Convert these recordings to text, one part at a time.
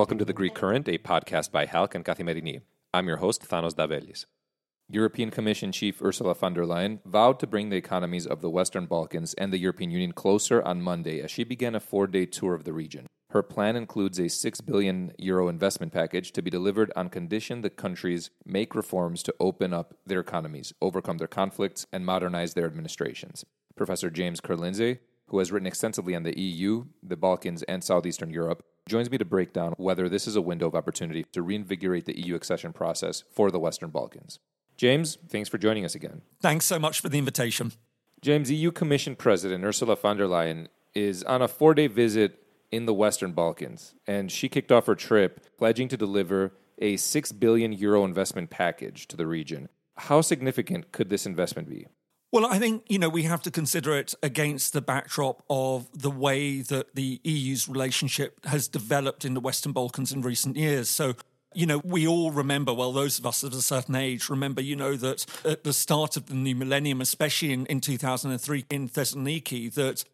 Welcome to The Greek Current, a podcast by Halk and Kathimerini. I'm your host, Thanos Davelis. European Commission Chief Ursula von der Leyen vowed to bring the economies of the Western Balkans and the European Union closer on Monday as she began a four-day tour of the region. Her plan includes a €6 billion investment package to be delivered on condition the countries make reforms to open up their economies, overcome their conflicts, and modernize their administrations. Professor James Ker-Lindsay, who has written extensively on the EU, the Balkans, and Southeastern Europe, joins me to break down whether this is a window of opportunity to reinvigorate the EU accession process for the Western Balkans. James, thanks for joining us again. Thanks so much for the invitation. James, EU Commission President Ursula von der Leyen is on a four-day visit in the Western Balkans, and she kicked off her trip pledging to deliver a €6 billion investment package to the region. How significant could this investment be? Well, I think, we have to consider it against the backdrop of the way that the EU's relationship has developed in the Western Balkans in recent years. So, we all remember, well, those of us of a certain age remember, that at the start of the new millennium, especially in 2003 in Thessaloniki, that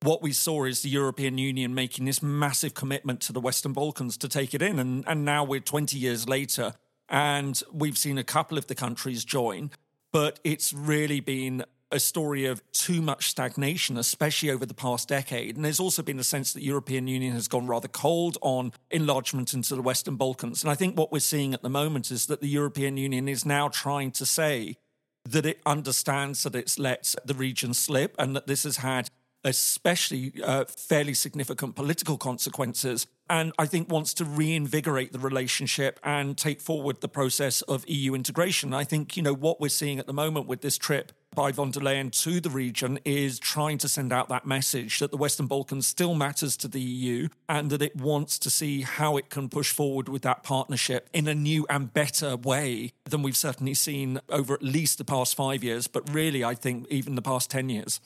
what we saw is the European Union making this massive commitment to the Western Balkans to take it in. And now we're 20 years later, and we've seen a couple of the countries join. But it's really been a story of too much stagnation, especially over the past decade. And there's also been a sense that the European Union has gone rather cold on enlargement into the Western Balkans. And I think what we're seeing at the moment is that the European Union is now trying to say that it understands that it's let the region slip and that this has had especially fairly significant political consequences, and I think wants to reinvigorate the relationship and take forward the process of EU integration. I think, what we're seeing at the moment with this trip by von der Leyen to the region is trying to send out that message that the Western Balkans still matters to the EU and that it wants to see how it can push forward with that partnership in a new and better way than we've certainly seen over at least the past 5 years, but really, I think, even the past 10 years.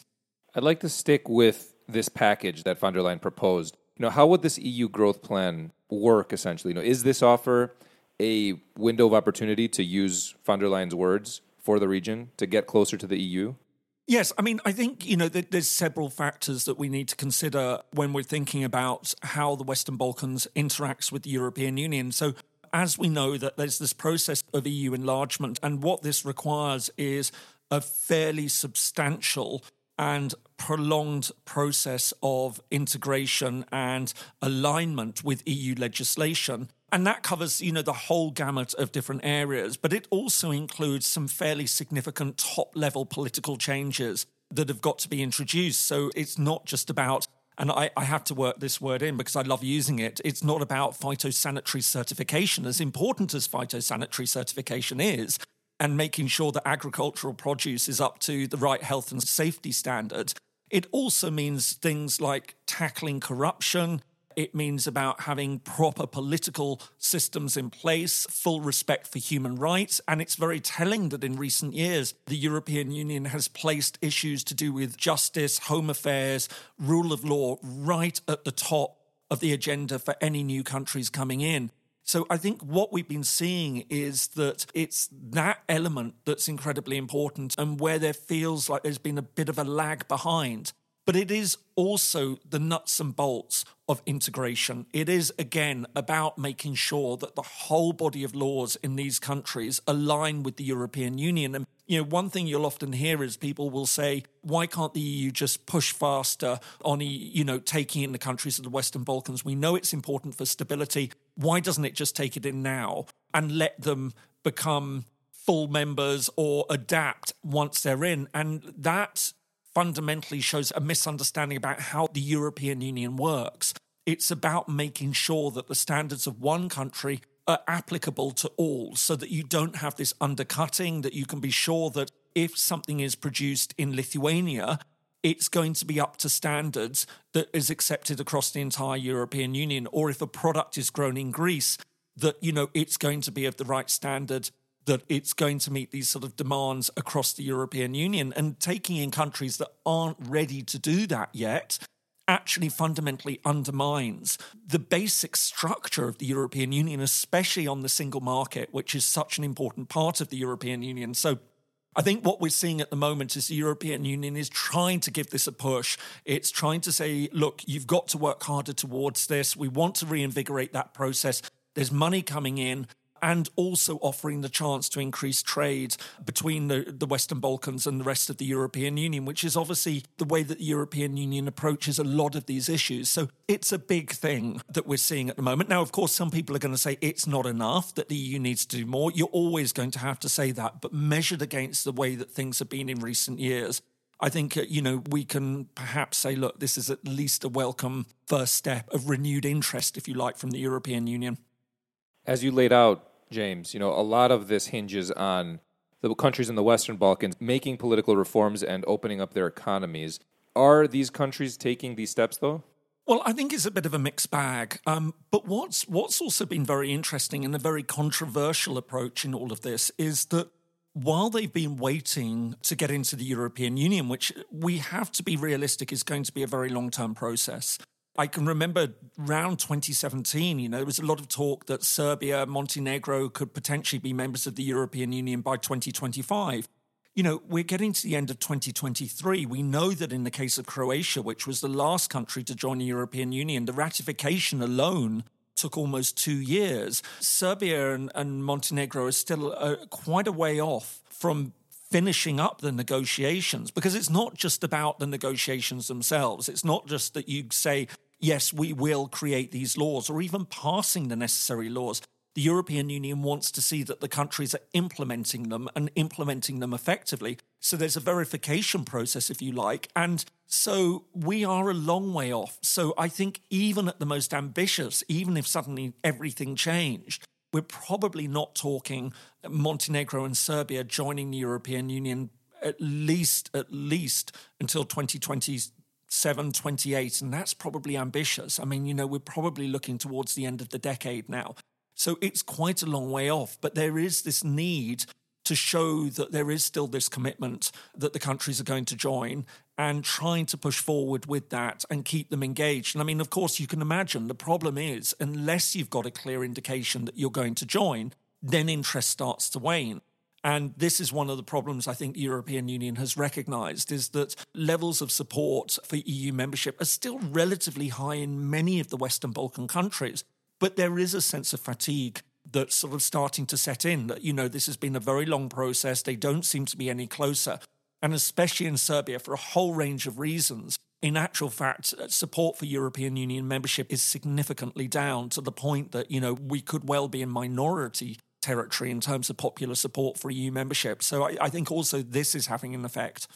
I'd like to stick with this package that von der Leyen proposed. How would this EU growth plan work, essentially? Is this offer a window of opportunity, to use von der Leyen's words, for the region to get closer to the EU? Yes. I think, there's several factors that we need to consider when we're thinking about how the Western Balkans interacts with the European Union. So, as we know, that there's this process of EU enlargement, and what this requires is a fairly substantial and prolonged process of integration and alignment with EU legislation. And that covers, the whole gamut of different areas, but it also includes some fairly significant top-level political changes that have got to be introduced. So it's not just about, and I have to work this word in because I love using it, it's not about phytosanitary certification, as important as phytosanitary certification is, and making sure that agricultural produce is up to the right health and safety standards. It also means things like tackling corruption. It means about having proper political systems in place, full respect for human rights. And it's very telling that in recent years, the European Union has placed issues to do with justice, home affairs, rule of law, right at the top of the agenda for any new countries coming in. So I think what we've been seeing is that it's that element that's incredibly important and where there feels like there's been a bit of a lag behind. But it is also the nuts and bolts of integration. It is, again, about making sure that the whole body of laws in these countries align with the European Union. And, one thing you'll often hear is people will say, why can't the EU just push faster on, taking in the countries of the Western Balkans? We know it's important for stability. Why doesn't it just take it in now and let them become full members or adapt once they're in? And that fundamentally shows a misunderstanding about how the European Union works. It's about making sure that the standards of one country are applicable to all so that you don't have this undercutting, that you can be sure that if something is produced in Lithuania, it's going to be up to standards that is accepted across the entire European Union, or if a product is grown in Greece, that, it's going to be of the right standard, that it's going to meet these sort of demands across the European Union. And taking in countries that aren't ready to do that yet actually fundamentally undermines the basic structure of the European Union, especially on the single market, which is such an important part of the European Union. So I think what we're seeing at the moment is the European Union is trying to give this a push. It's trying to say, look, you've got to work harder towards this. We want to reinvigorate that process. There's money coming in, and also offering the chance to increase trade between the Western Balkans and the rest of the European Union, which is obviously the way that the European Union approaches a lot of these issues. So it's a big thing that we're seeing at the moment. Now, of course, some people are going to say it's not enough, that the EU needs to do more. You're always going to have to say that, but measured against the way that things have been in recent years, I think, we can perhaps say, look, this is at least a welcome first step of renewed interest, if you like, from the European Union. As you laid out, James, a lot of this hinges on the countries in the Western Balkans making political reforms and opening up their economies. Are these countries taking these steps, though? Well, I think it's a bit of a mixed bag. But what's also been very interesting and a very controversial approach in all of this is that while they've been waiting to get into the European Union, which we have to be realistic is going to be a very long-term process, I can remember around 2017, there was a lot of talk that Serbia, Montenegro could potentially be members of the European Union by 2025. We're getting to the end of 2023. We know that in the case of Croatia, which was the last country to join the European Union, the ratification alone took almost 2 years. Serbia and Montenegro are still quite a way off from finishing up the negotiations, because it's not just about the negotiations themselves. It's not just that you say, yes, we will create these laws, or even passing the necessary laws. The European Union wants to see that the countries are implementing them and implementing them effectively. So there's a verification process, if you like. And so we are a long way off. So I think even at the most ambitious, even if suddenly everything changed, we're probably not talking Montenegro and Serbia joining the European Union at least until 2027, 28, and that's probably ambitious. We're probably looking towards the end of the decade now. So it's quite a long way off, but there is this need to show that there is still this commitment that the countries are going to join, and trying to push forward with that and keep them engaged. And of course, you can imagine the problem is, unless you've got a clear indication that you're going to join, then interest starts to wane. And this is one of the problems I think the European Union has recognised, is that levels of support for EU membership are still relatively high in many of the Western Balkan countries. But there is a sense of fatigue that's sort of starting to set in, that, this has been a very long process. They don't seem to be any closer. And especially in Serbia, for a whole range of reasons, in actual fact, support for European Union membership is significantly down, to the point that, we could well be in minority territory in terms of popular support for EU membership. So I think also this is having an effect.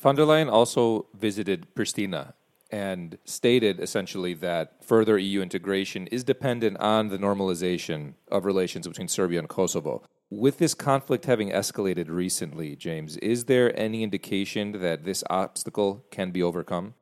Von der Leyen also visited Pristina and stated essentially that further EU integration is dependent on the normalization of relations between Serbia and Kosovo. With this conflict having escalated recently, James, is there any indication that this obstacle can be overcome?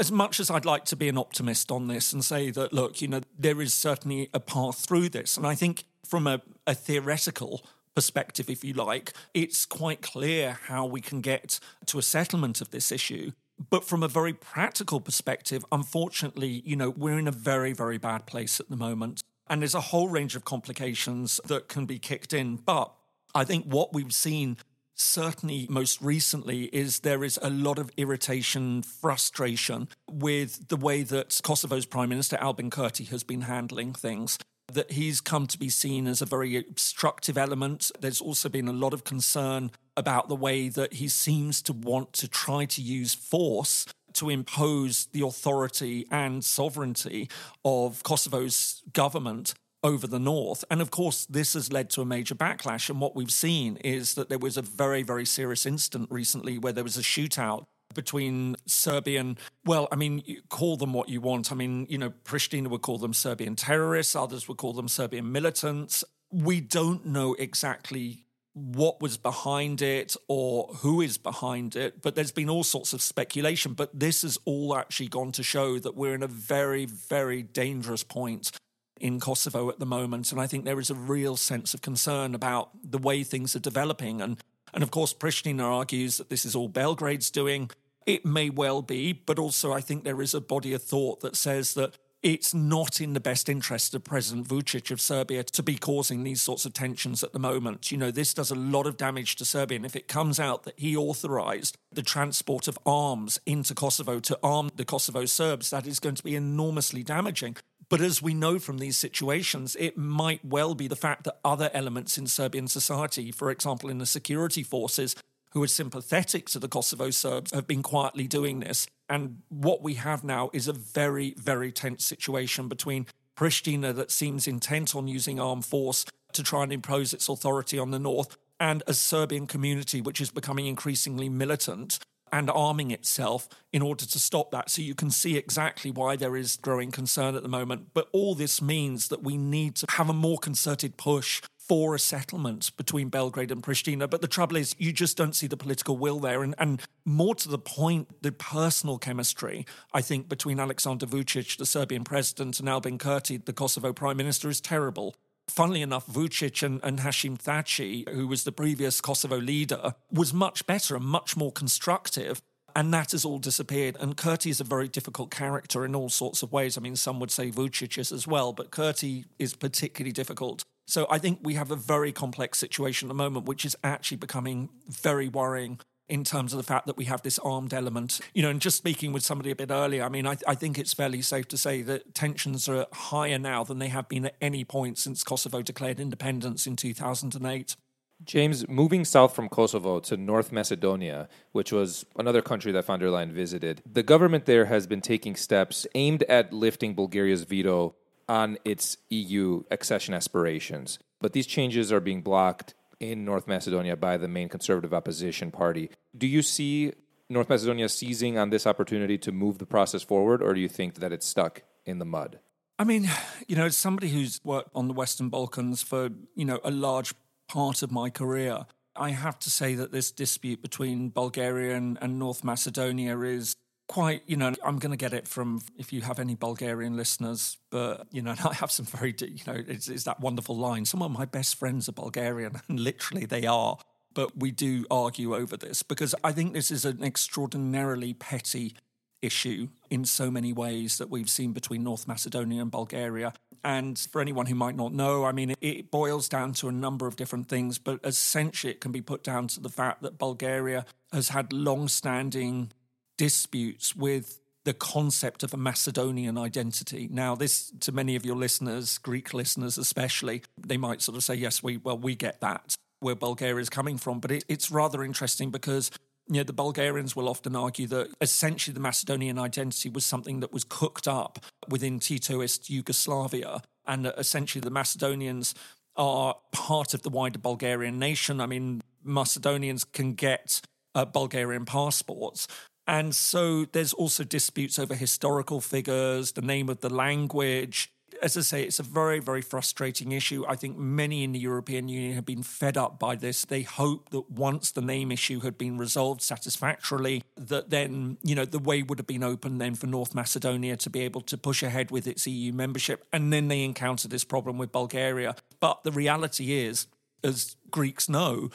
As much as I'd like to be an optimist on this and say that, look, there is certainly a path through this. And I think from a theoretical perspective, if you like, it's quite clear how we can get to a settlement of this issue. But from a very practical perspective, unfortunately, we're in a very, very bad place at the moment. And there's a whole range of complications that can be kicked in. But I think what we've seen certainly most recently is there is a lot of irritation, frustration with the way that Kosovo's Prime Minister Albin Kurti has been handling things, that he's come to be seen as a very obstructive element. There's also been a lot of concern about the way that he seems to want to try to use force to impose the authority and sovereignty of Kosovo's government over the north. And of course, this has led to a major backlash. And what we've seen is that there was a very, very serious incident recently where there was a shootout between Serbian, you call them what you want. Pristina would call them Serbian terrorists. Others would call them Serbian militants. We don't know exactly what was behind it or who is behind it, but there's been all sorts of speculation. But this has all actually gone to show that we're in a very, very dangerous point in Kosovo at the moment. And I think there is a real sense of concern about the way things are developing. And of course, Pristina argues that this is all Belgrade's doing. It may well be, but also I think there is a body of thought that says that it's not in the best interest of President Vučić of Serbia to be causing these sorts of tensions at the moment. You know, this does a lot of damage to Serbia. And if it comes out that he authorised the transport of arms into Kosovo to arm the Kosovo Serbs, that is going to be enormously damaging. But as we know from these situations, it might well be the fact that other elements in Serbian society, for example, in the security forces, who are sympathetic to the Kosovo Serbs, have been quietly doing this. And what we have now is a very, very tense situation between Pristina, that seems intent on using armed force to try and impose its authority on the north, and a Serbian community which is becoming increasingly militant and arming itself in order to stop that. So you can see exactly why there is growing concern at the moment. But all this means that we need to have a more concerted push for a settlement between Belgrade and Pristina. But the trouble is, you just don't see the political will there. And more to the point, the personal chemistry, I think, between Aleksandar Vučić, the Serbian president, and Albin Kurti, the Kosovo prime minister, is terrible. Funnily enough, Vučić and Hashim Thaci, who was the previous Kosovo leader, was much better and much more constructive. And that has all disappeared. And Kurti is a very difficult character in all sorts of ways. I mean, some would say Vučić is as well, but Kurti is particularly difficult. So I think we have a very complex situation at the moment, which is actually becoming very worrying in terms of the fact that we have this armed element. You know, and just speaking with somebody a bit earlier, I mean, I think it's fairly safe to say that tensions are higher now than they have been at any point since Kosovo declared independence in 2008. James, moving south from Kosovo to North Macedonia, which was another country that von der Leyen visited, the government there has been taking steps aimed at lifting Bulgaria's veto on its EU accession aspirations. But these changes are being blocked in North Macedonia by the main conservative opposition party. Do you see North Macedonia seizing on this opportunity to move the process forward, or do you think that it's stuck in the mud? I mean, you know, as somebody who's worked on the Western Balkans for, you know, a large part of my career, I have to say that this dispute between Bulgaria and North Macedonia is quite, you know, I'm going to get it from, if you have any Bulgarian listeners, but, you know, and I have some very, you know, it's that wonderful line, some of my best friends are Bulgarian, and literally they are, but we do argue over this, because I think this is an extraordinarily petty issue in so many ways that we've seen between North Macedonia and Bulgaria. And for anyone who might not know, I mean, it boils down to a number of different things, but essentially it can be put down to the fact that Bulgaria has had long-standing disputes with the concept of a Macedonian identity. Now, this, to many of your listeners, Greek listeners especially, they might sort of say, yes, we get that, where Bulgaria is coming from. But it's rather interesting because, you know, the Bulgarians will often argue that essentially the Macedonian identity was something that was cooked up within Titoist Yugoslavia, and that essentially the Macedonians are part of the wider Bulgarian nation. I mean, Macedonians can get Bulgarian passports. And so there's also disputes over historical figures, the name of the language. As I say, it's a very, very frustrating issue. I think many in the European Union have been fed up by this. They hope that once the name issue had been resolved satisfactorily, that then, you know, the way would have been open then for North Macedonia to be able to push ahead with its EU membership. And then they encounter this problem with Bulgaria. But the reality is, as Greeks know,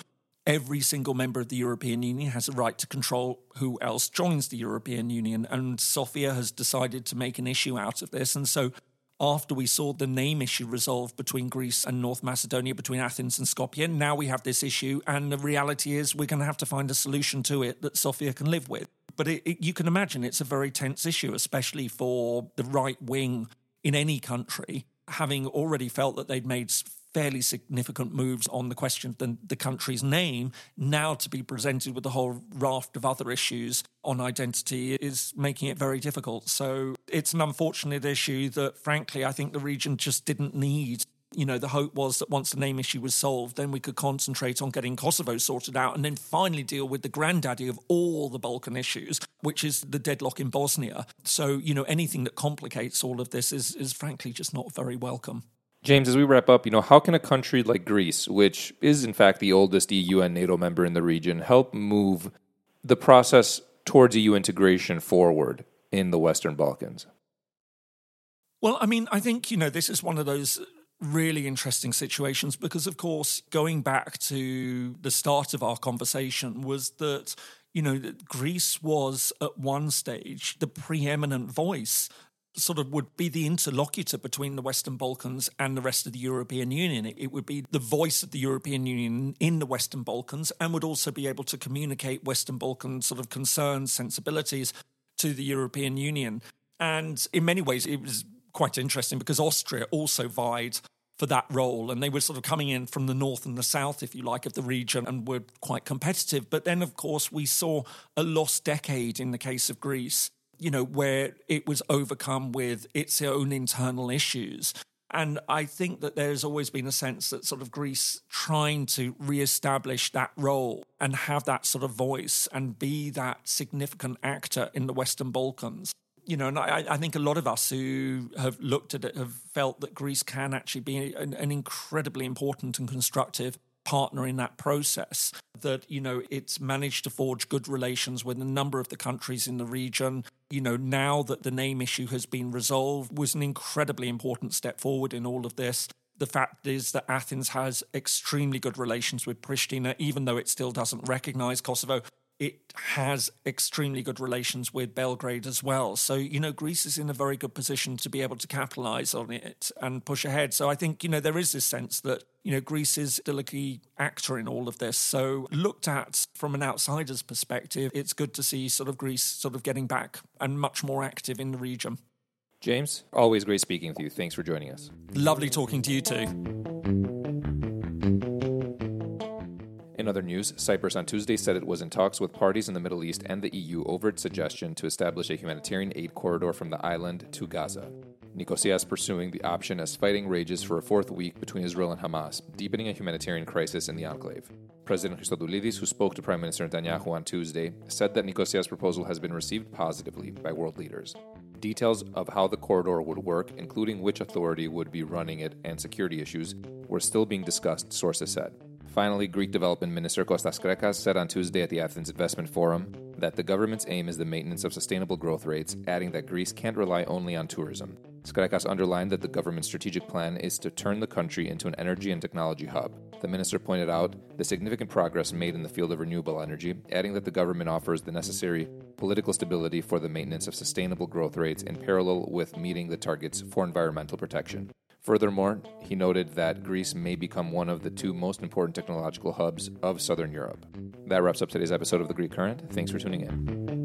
every single member of the European Union has a right to control who else joins the European Union, and Sofia has decided to make an issue out of this. And so after we saw the name issue resolved between Greece and North Macedonia, between Athens and Skopje, now we have this issue, and the reality is we're going to have to find a solution to it that Sofia can live with. But you can imagine it's a very tense issue, especially for the right wing in any country, having already felt that they'd made fairly significant moves on the question of the country's name, now to be presented with a whole raft of other issues on identity is making it very difficult. So it's an unfortunate issue that, frankly, I think the region just didn't need. You know, the hope was that once the name issue was solved, then we could concentrate on getting Kosovo sorted out and then finally deal with the granddaddy of all the Balkan issues, which is the deadlock in Bosnia. So, you know, anything that complicates all of this is frankly just not very welcome. James, as we wrap up, you know, how can a country like Greece, which is in fact the oldest EU and NATO member in the region, help move the process towards EU integration forward in the Western Balkans? Well, I mean, I think, you know, this is one of those really interesting situations because, of course, going back to the start of our conversation was that, you know, that Greece was at one stage the preeminent voice sort of would be the interlocutor between the Western Balkans and the rest of the European Union. It would be the voice of the European Union in the Western Balkans, and would also be able to communicate Western Balkan sort of concerns, sensibilities to the European Union. And in many ways, it was quite interesting because Austria also vied for that role, and they were sort of coming in from the north and the south, if you like, of the region, and were quite competitive. But then, of course, we saw a lost decade in the case of Greece, you know, where it was overcome with its own internal issues. And I think that there's always been a sense that sort of Greece trying to reestablish that role and have that sort of voice and be that significant actor in the Western Balkans. You know, and I think a lot of us who have looked at it have felt that Greece can actually be an incredibly important and constructive partner in that process, that, you know, it's managed to forge good relations with a number of the countries in the region. You know, now that the name issue has been resolved, was an incredibly important step forward in all of this. The fact is that Athens has extremely good relations with Pristina, even though it still doesn't recognise Kosovo. It has extremely good relations with Belgrade as well. So, you know, Greece is in a very good position to be able to capitalise on it and push ahead. So I think, you know, there is this sense that, you know, Greece is still a key actor in all of this. So looked at from an outsider's perspective, it's good to see sort of Greece sort of getting back and much more active in the region. James, always great speaking with you. Thanks for joining us. Lovely talking to you too. In other news, Cyprus on Tuesday said it was in talks with parties in the Middle East and the EU over its suggestion to establish a humanitarian aid corridor from the island to Gaza. Nicosia pursuing the option as fighting rages for a fourth week between Israel and Hamas, deepening a humanitarian crisis in the enclave. President Christodoulides, who spoke to Prime Minister Netanyahu on Tuesday, said that Nicosia's proposal has been received positively by world leaders. Details of how the corridor would work, including which authority would be running it and security issues, were still being discussed, sources said. Finally, Greek Development Minister Kostas Skrekas said on Tuesday at the Athens Investment Forum that the government's aim is the maintenance of sustainable growth rates, adding that Greece can't rely only on tourism. Skrekas underlined that the government's strategic plan is to turn the country into an energy and technology hub. The minister pointed out the significant progress made in the field of renewable energy, adding that the government offers the necessary political stability for the maintenance of sustainable growth rates in parallel with meeting the targets for environmental protection. Furthermore, he noted that Greece may become one of the two most important technological hubs of Southern Europe. That wraps up today's episode of The Greek Current. Thanks for tuning in.